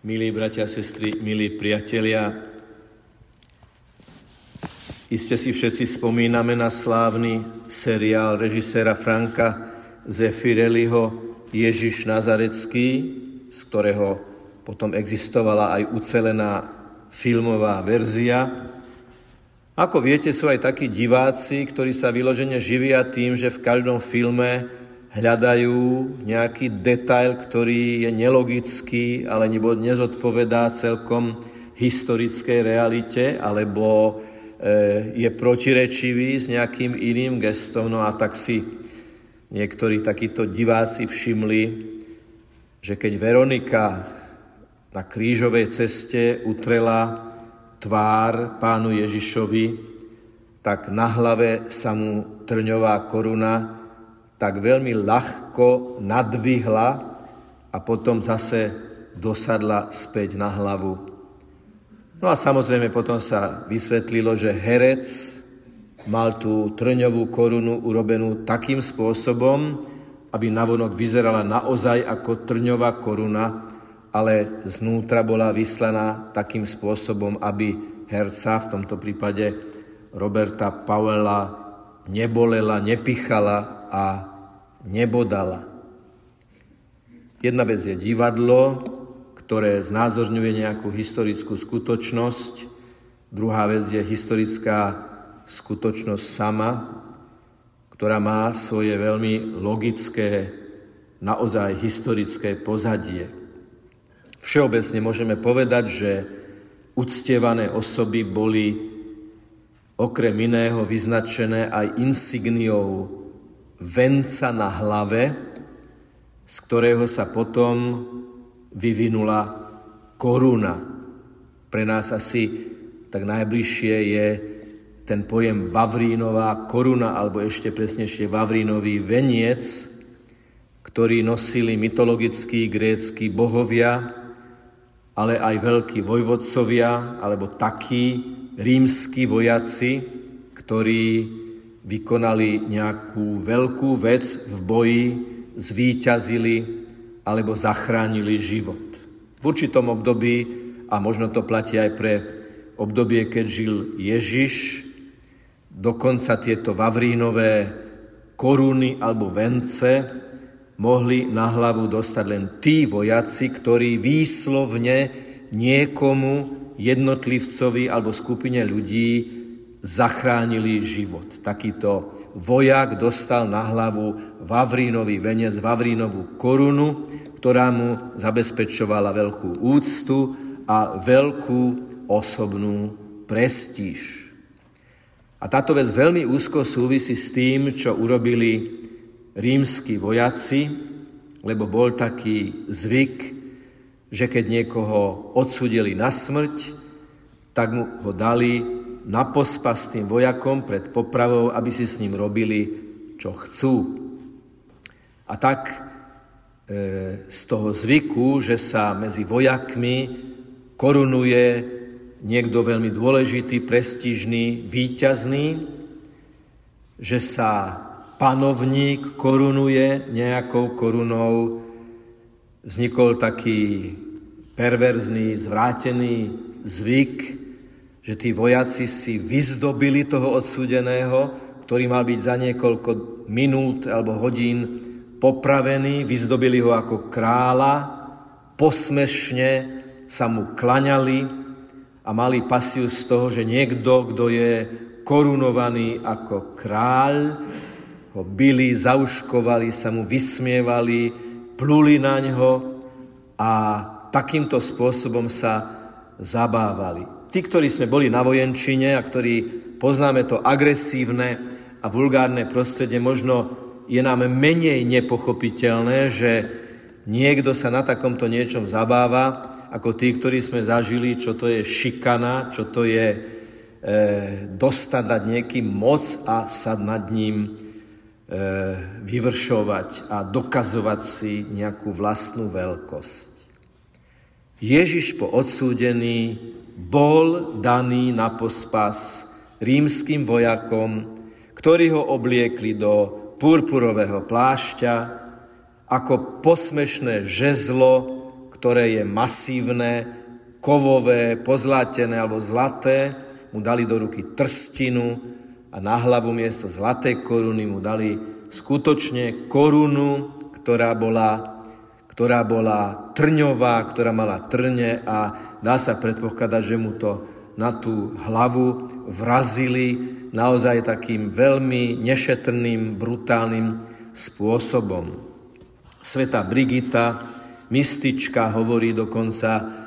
Milí bratia a sestry, milí priatelia, iste si všetci spomíname na slávny seriál režiséra Franka Zeffirelliho Ježiš Nazarecký, z ktorého potom existovala aj ucelená filmová verzia. Ako viete, sú aj takí diváci, ktorí sa vyložene živia tým, že v každom filme hľadajú nejaký detail, ktorý je nelogický, alebo nezodpovedá celkom historickej realite, alebo je protirečivý s nejakým iným gestom. No a tak si niektorí takíto diváci všimli, že keď Veronika na krížovej ceste utrela tvár pánu Ježišovi, tak na hlave sa mu trňová koruna tak veľmi ľahko nadvihla a potom zase dosadla späť na hlavu. No a samozrejme potom sa vysvetlilo, že herec mal tú trňovú korunu urobenú takým spôsobom, aby navonok vyzerala naozaj ako trňová koruna, ale znútra bola vyslaná takým spôsobom, aby herca, v tomto prípade Roberta Powella, nebolela, nepichala a nebodala. Jedna vec je divadlo, ktoré znázorňuje nejakú historickú skutočnosť. Druhá vec je historická skutočnosť sama, ktorá má svoje veľmi logické, naozaj historické pozadie. Všeobecne môžeme povedať, že uctievané osoby boli okrem iného vyznačené aj insigniou venca na hlave, z ktorého sa potom vyvinula koruna. Pre nás asi tak najbližšie je ten pojem Vavrínová koruna, alebo ešte presnejšie Vavrínový veniec, ktorý nosili mytologickí grécki bohovia, ale aj veľkí vojvodcovia, alebo takí rímski vojaci, ktorí vykonali nejakú veľkú vec v boji, zvíťazili alebo zachránili život. V určitom období, a možno to platí aj pre obdobie, keď žil Ježiš, dokonca tieto Vavrínové koruny alebo vence mohli na hlavu dostať len tí vojaci, ktorí výslovne niekomu jednotlivcovi alebo skupine ľudí zachránili život. Takýto vojak dostal na hlavu Vavrínový venec, Vavrínovú korunu, ktorá mu zabezpečovala veľkú úctu a veľkú osobnú prestíž. A táto vec veľmi úzko súvisí s tým, čo urobili rímski vojaci, lebo bol taký zvyk, že keď niekoho odsúdili na smrť, tak mu ho dali na pospas tým vojakom pred popravou, aby si s ním robili, čo chcú. A tak z toho zvyku, že sa medzi vojakmi korunuje niekto veľmi dôležitý, prestížny, víťazný, že sa panovník korunuje nejakou korunou, vznikol taký perverzný, zvrátený zvyk, že tí vojaci si vyzdobili toho odsúdeného, ktorý mal byť za niekoľko minút alebo hodín popravený, vyzdobili ho ako kráľa, posmešne sa mu klaňali a mali pasiu z toho, že niekto, kto je korunovaný ako kráľ, ho bili, zauškovali, sa mu vysmievali, pluli na ňo a takýmto spôsobom sa zabávali. Tí, ktorí sme boli na vojenčine a ktorí poznáme to agresívne a vulgárne prostredie, možno je nám menej nepochopiteľné, že niekto sa na takomto niečom zabáva, ako tí, ktorí sme zažili, čo to je šikana, čo to je dostať nad niekým moc a sa nad ním vyvršovať a dokazovať si nejakú vlastnú veľkosť. Ježiš po odsúdení bol daný na pospas rímskym vojakom, ktorí ho obliekli do purpurového plášťa, ako posmešné žezlo, ktoré je masívne, kovové, pozlatené alebo zlaté, mu dali do ruky trstinu a na hlavu miesto zlatej koruny mu dali skutočne korunu, ktorá bola trňová, ktorá mala trne a dá sa predpokladať, že mu to na tú hlavu vrazili naozaj takým veľmi nešetrným, brutálnym spôsobom. Svätá Brigita, mystička, hovorí dokonca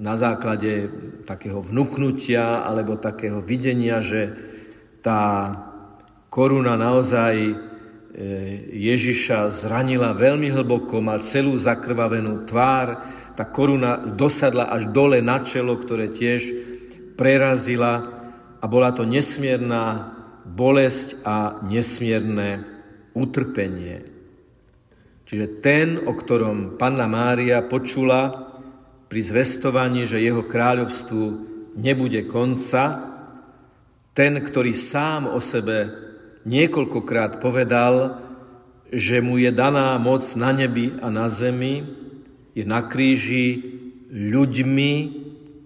na základe takého vnuknutia alebo takého videnia, že tá koruna naozaj Ježiša zranila veľmi hlboko, mal celú zakrvavenú tvár, tá koruna dosadla až dole na čelo, ktoré tiež prerazila a bola to nesmierna bolesť a nesmierne utrpenie. Čiže ten, o ktorom Panna Mária počula pri zvestovaní, že jeho kráľovstvu nebude konca, ten, ktorý sám o sebe niekoľkokrát povedal, že mu je daná moc na nebi a na zemi, je na kríži ľuďmi,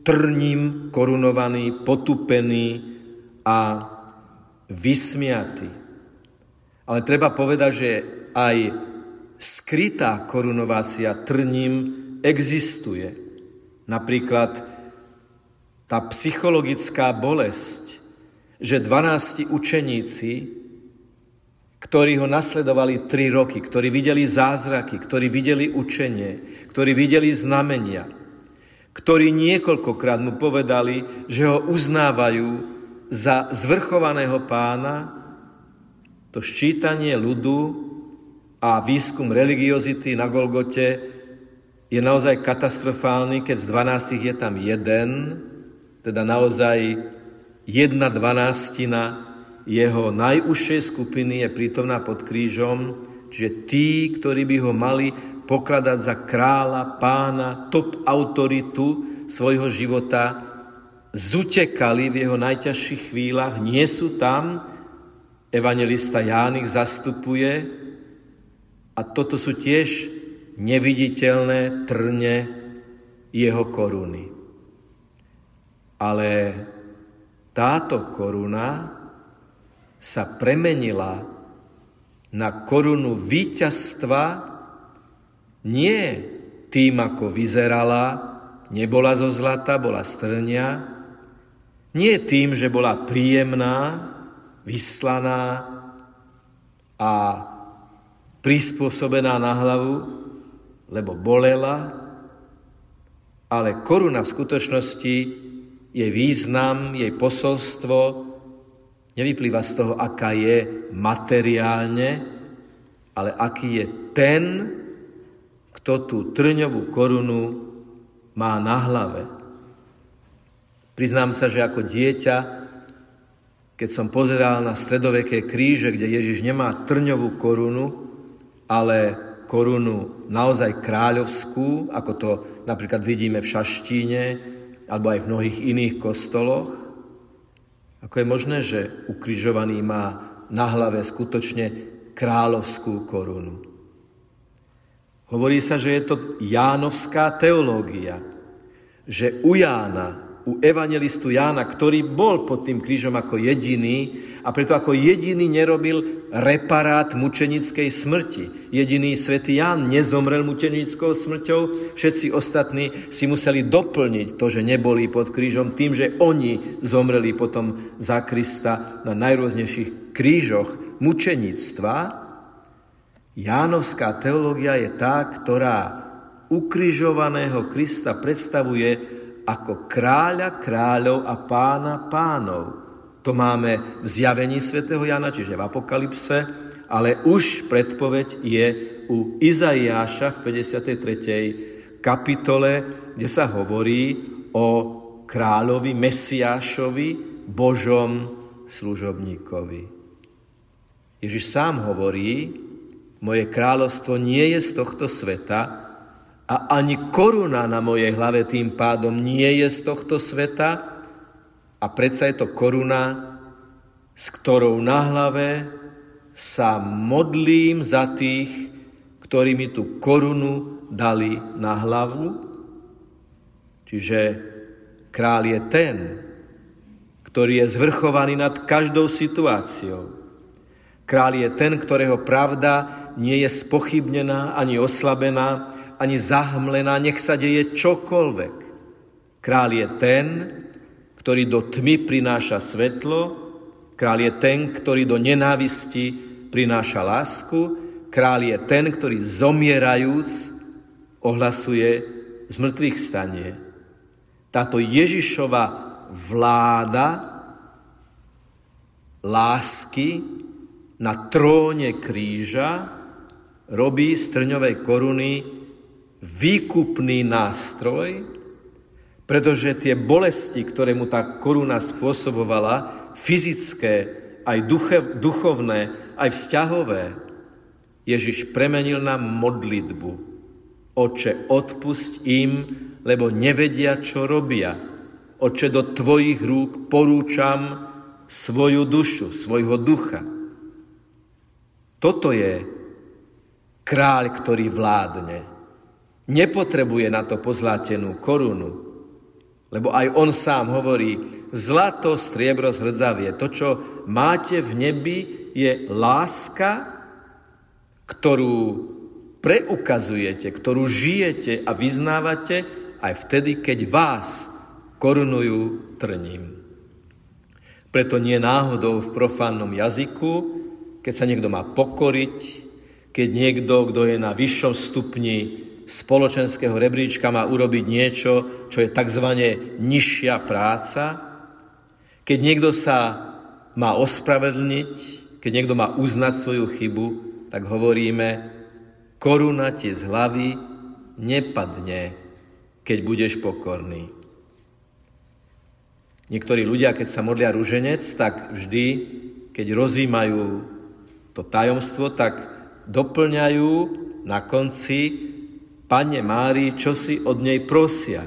trním korunovaný, potupený a vysmiatý. Ale treba povedať, že aj skrytá korunovácia trním existuje. Napríklad tá psychologická bolesť, že 12 učeníci, ktorí ho nasledovali 3 roky, ktorí videli zázraky, ktorí videli učenie, ktorí videli znamenia, ktorí niekoľkokrát mu povedali, že ho uznávajú za zvrchovaného pána, to ščítanie ľudu a výskum religiozity na Golgote je naozaj katastrofálny, keď z 12 je tam jeden, teda naozaj 1/12 jeho najúžšej skupiny je prítomná pod krížom, čiže tí, ktorí by ho mali pokladať za kráľa, pána, top autoritu svojho života, zutekali v jeho najťažších chvíľach, nie sú tam, evangelista Ján ich zastupuje a toto sú tiež neviditeľné trne jeho koruny. Ale táto koruna sa premenila na korunu víťazstva. Nie tým, ako vyzerala, nebola zo zlata, bola z trňa. Nie tým, že bola príjemná, vyslaná a prispôsobená na hlavu, lebo bolela, ale koruna v skutočnosti, jej význam, jej posolstvo nevyplýva z toho, aká je materiálne, ale aký je ten, kto tú trňovú korunu má na hlave. Priznám sa, že ako dieťa, keď som pozeral na stredoveké kríže, kde Ježiš nemá trňovú korunu, ale korunu naozaj kráľovskú, ako to napríklad vidíme v Šaštíne alebo aj v mnohých iných kostoloch, ako je možné, že ukrižovaný má na hlave skutočne kráľovskú korunu. Hovorí sa, že je to jánovská teológia, že u Jána, u evanjelistu Jána, ktorý bol pod tým krížom ako jediný a preto ako jediný nerobil reparát mučenickej smrti. Jediný svätý Ján nezomrel mučenickou smrťou, všetci ostatní si museli doplniť to, že neboli pod krížom tým, že oni zomreli potom za Krista na najrôznejších krížoch mučenictva. Jánovská teológia je tá, ktorá ukrižovaného Krista predstavuje ako kráľa kráľov a pána pánov. To máme v zjavení svätého Jána, čiže v Apokalypse, ale už predpoveď je u Izaiáša v 53. kapitole, kde sa hovorí o kráľovi Mesiášovi, Božom služobníkovi. Ježiš sám hovorí, moje kráľovstvo nie je z tohto sveta a ani koruna na mojej hlave tým pádom nie je z tohto sveta a predsa je to koruna, s ktorou na hlave sa modlím za tých, ktorí mi tú korunu dali na hlavu. Čiže kráľ je ten, ktorý je zvrchovaný nad každou situáciou. Kráľ je ten, ktorého pravda nie je spochybnená, ani oslabená, ani zahmlená, nech sa deje čokoľvek. Kráľ je ten, ktorý do tmy prináša svetlo, kráľ je ten, ktorý do nenávisti prináša lásku, kráľ je ten, ktorý zomierajúc ohlasuje zmrtvých vstanie. Táto Ježišova vláda lásky na tróne kríža robí z trňovej koruny výkupný nástroj, pretože tie bolesti, ktoré mu tá koruna spôsobovala, fyzické, aj duchovné, aj vzťahové, Ježiš premenil na modlitbu. Oče, odpusť im, lebo nevedia, čo robia. Oče, do tvojich rúk porúčam svoju dušu, svojho ducha. Toto je kráľ, ktorý vládne. Nepotrebuje na to pozlátenú korunu, lebo aj on sám hovorí, zlato, striebro, zhrdzavie. To, čo máte v nebi, je láska, ktorú preukazujete, ktorú žijete a vyznávate aj vtedy, keď vás korunujú trním. Preto nie náhodou v profánnom jazyku, keď sa niekto má pokoriť, keď niekto, kto je na vyššom stupni spoločenského rebríčka, má urobiť niečo, čo je tzv. Nižšia práca, keď niekto sa má ospravedlniť, keď niekto má uznať svoju chybu, tak hovoríme, koruna ti z hlavy nepadne, keď budeš pokorný. Niektorí ľudia, keď sa modlia ruženec, tak vždy, keď rozjímajú to tajomstvo, tak doplňajú na konci Panne Márii, čo si od nej prosia.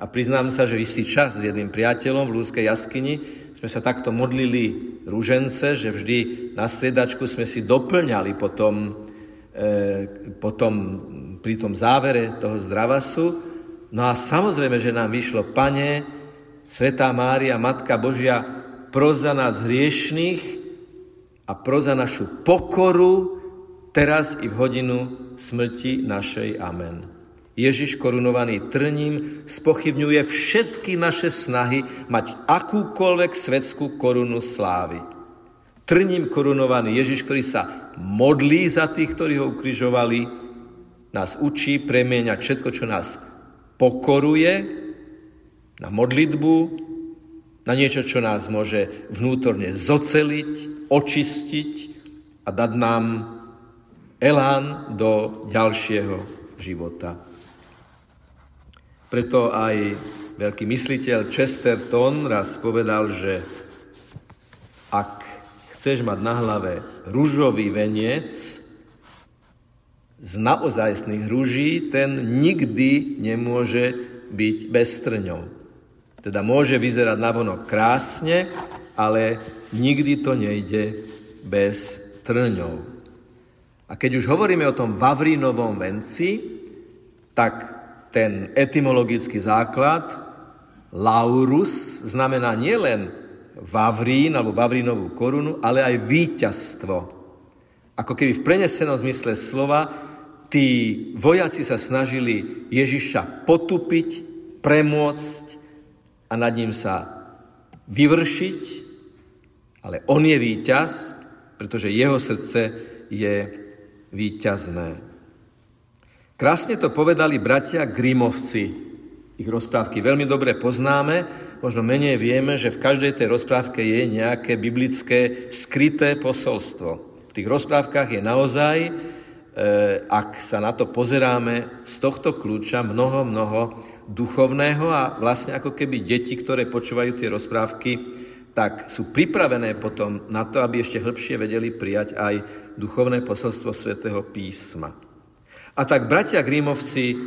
A priznám sa, že v istý čas s jedným priateľom v Lúskej jaskyni sme sa takto modlili ružence, že vždy na striedačku sme si doplňali potom pri tom závere toho zdravasu. No a samozrejme, že nám vyšlo: Pane, Svätá Mária, Matka Božia, pros za nás hriešných a pros za našu pokoru teraz i v hodinu smrti našej. Amen. Ježiš, korunovaný trním, spochybňuje všetky naše snahy mať akúkoľvek svetskú korunu slávy. Trním korunovaný Ježiš, ktorý sa modlí za tých, ktorí ho ukrižovali, nás učí premieňať všetko, čo nás pokoruje, na modlitbu, na niečo, čo nás môže vnútorne zoceliť, očistiť a dať nám elán do ďalšieho života. Preto aj veľký mysliteľ Chesterton raz povedal, že ak chceš mať na hlave ružový veniec z naozajstných ruží, ten nikdy nemôže byť bez trňov. Teda môže vyzerať navonok krásne, ale nikdy to nejde bez trňov. A keď už hovoríme o tom Vavrínovom venci, tak ten etymologický základ laurus znamená nielen Vavrín alebo Vavrínovú korunu, ale aj víťazstvo. Ako keby v prenesenom zmysle slova tí vojaci sa snažili Ježiša potupiť, premôcť a nad ním sa vyvršiť, ale on je víťaz, pretože jeho srdce je víťazné. Krásne to povedali bratia Grimovci. Ich rozprávky veľmi dobre poznáme. Možno menej vieme, že v každej tej rozprávke je nejaké biblické skryté posolstvo. V tých rozprávkach je naozaj, ak sa na to pozeráme z tohto kľúča, mnoho duchovného a vlastne ako keby deti, ktoré počúvajú tie rozprávky, tak sú pripravené potom na to, aby ešte hĺbšie vedeli prijať aj duchovné posolstvo Svätého písma. A tak bratia Grimovci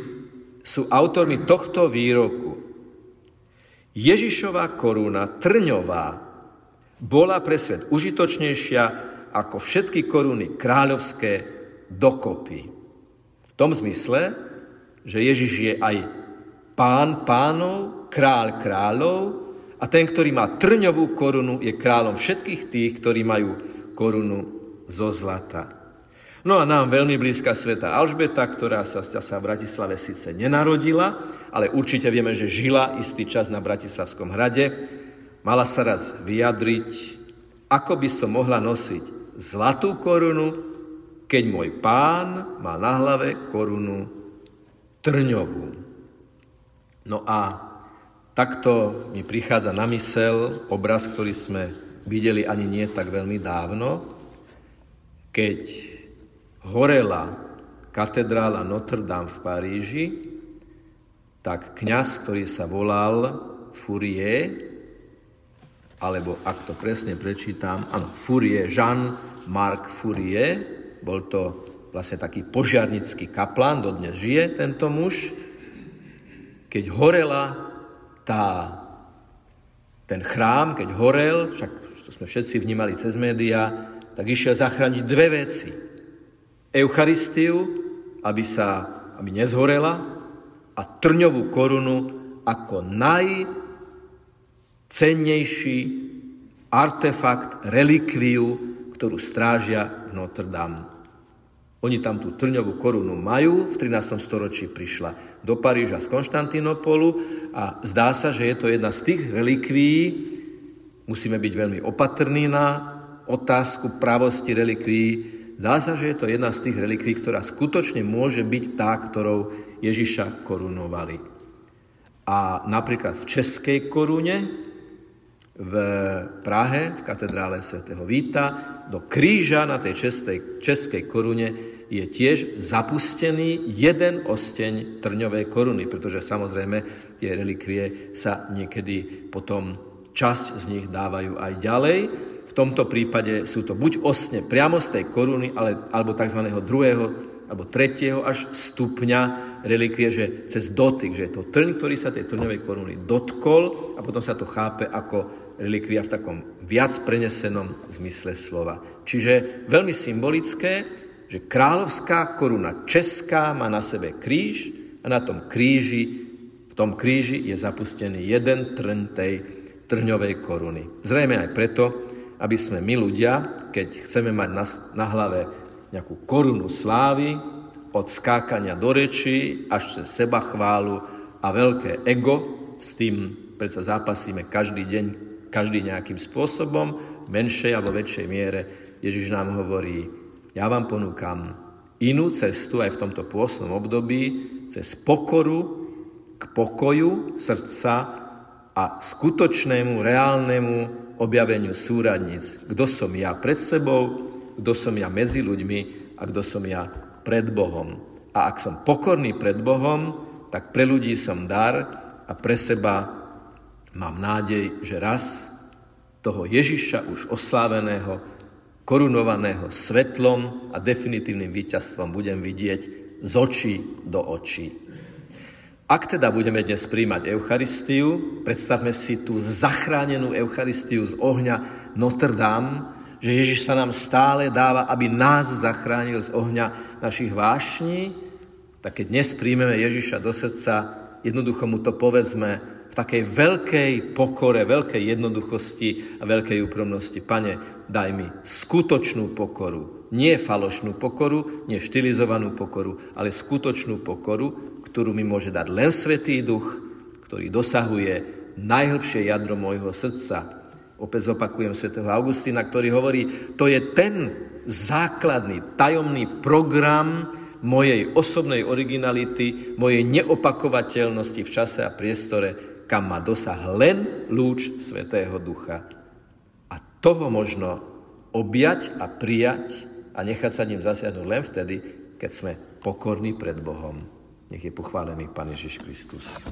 sú autormi tohto výroku. Ježišova koruna, trňová, bola pre svet užitočnejšia ako všetky koruny kráľovské dokopy. V tom zmysle, že Ježiš je aj pán pánov, kráľ kráľov a ten, ktorý má trňovú korunu, je kráľom všetkých tých, ktorí majú korunu zo zlata. No a nám veľmi blízka svätá Alžbeta, ktorá sa v Bratislave síce nenarodila, ale určite vieme, že žila istý čas na Bratislavskom hrade. Mala sa raz vyjadriť, ako by som mohla nosiť zlatú korunu, keď môj pán mal na hlave korunu trňovú. No a takto mi prichádza na myseľ obraz, ktorý sme videli ani nie tak veľmi dávno, keď horela katedrála Notre-Dame v Paríži, tak kňaz, ktorý sa volal Fourier, alebo ak to presne prečítam, áno, Fourier, Jean-Marc Fourier, bol to vlastne taký požiarnický kaplan, dodnes žije tento muž, keď horela ten chrám, keď horel, však to sme všetci vnímali cez médiá, tak išiel zachrániť dve veci. Eucharistiu, aby nezhorela, a trňovú korunu ako najcennejší artefakt, relikviu, ktorú strážia v Notre-Dame. Oni tam tú trňovú korunu majú, v 13. storočí prišla do Paríža z Konštantínopolu a zdá sa, že je to jedna z tých relikvií. Musíme byť veľmi opatrní na otázku pravosti relikvií. Dá sa, že je to jedna z tých relikví, ktorá skutočne môže byť tá, ktorou Ježiša korunovali. A napríklad v českej korune v Prahe, v katedrále Sv. Víta, do kríža na tej českej korune je tiež zapustený jeden osteň trňovej koruny, pretože samozrejme tie relikvie sa niekedy potom časť z nich dávajú aj ďalej. V tomto prípade sú to buď osne priamo z tej koruny, alebo tzv. Druhého alebo tretieho až stupňa relikvie, že cez dotyk, že je to trň, ktorý sa tej trňovej koruny dotkol a potom sa to chápe ako relikvia v takom viac prenesenom zmysle slova. Čiže veľmi symbolické, že kráľovská koruna česká má na sebe kríž a na tom kríži, v tom kríži je zapustený jeden trň tej trňovej koruny. Zrejme aj preto, aby sme my ľudia, keď chceme mať na hlave nejakú korunu slávy, od skákania do rečí až cez sebachválu a veľké ego, s tým predsa zápasíme každý deň, každý nejakým spôsobom, v menšej alebo väčšej miere. Ježiš nám hovorí, ja vám ponúkam inú cestu aj v tomto pôstnom období, cez pokoru k pokoju srdca a skutočnému, reálnemu objaveniu súradníc. Kto som ja pred sebou, kto som ja medzi ľuďmi a kto som ja pred Bohom. A ak som pokorný pred Bohom, tak pre ľudí som dar a pre seba mám nádej, že raz toho Ježiša už osláveného, korunovaného svetlom a definitívnym víťazstvom budem vidieť z očí do očí. Ak teda budeme dnes príjmať Eucharistiu, predstavme si tú zachránenú Eucharistiu z ohňa Notre Dame, že Ježiš sa nám stále dáva, aby nás zachránil z ohňa našich vášní, tak keď dnes príjmeme Ježiša do srdca, jednoducho mu to povedzme v takej veľkej pokore, veľkej jednoduchosti a veľkej úprimnosti. Pane, daj mi skutočnú pokoru, nie falošnú pokoru, nie štilizovanú pokoru, ale skutočnú pokoru, ktorú mi môže dať len Svätý Duch, ktorý dosahuje najhlbšie jadro môjho srdca. Opäť zopakujem svätého Augustína, ktorý hovorí, to je ten základný, tajomný program mojej osobnej originality, mojej neopakovateľnosti v čase a priestore, kam ma dosah len lúč Svätého Ducha. A toho možno objať a prijať a nechať sa ním zasiahnuť len vtedy, keď sme pokorní pred Bohom. Nech je pochválený Pán Ježiš Kristus.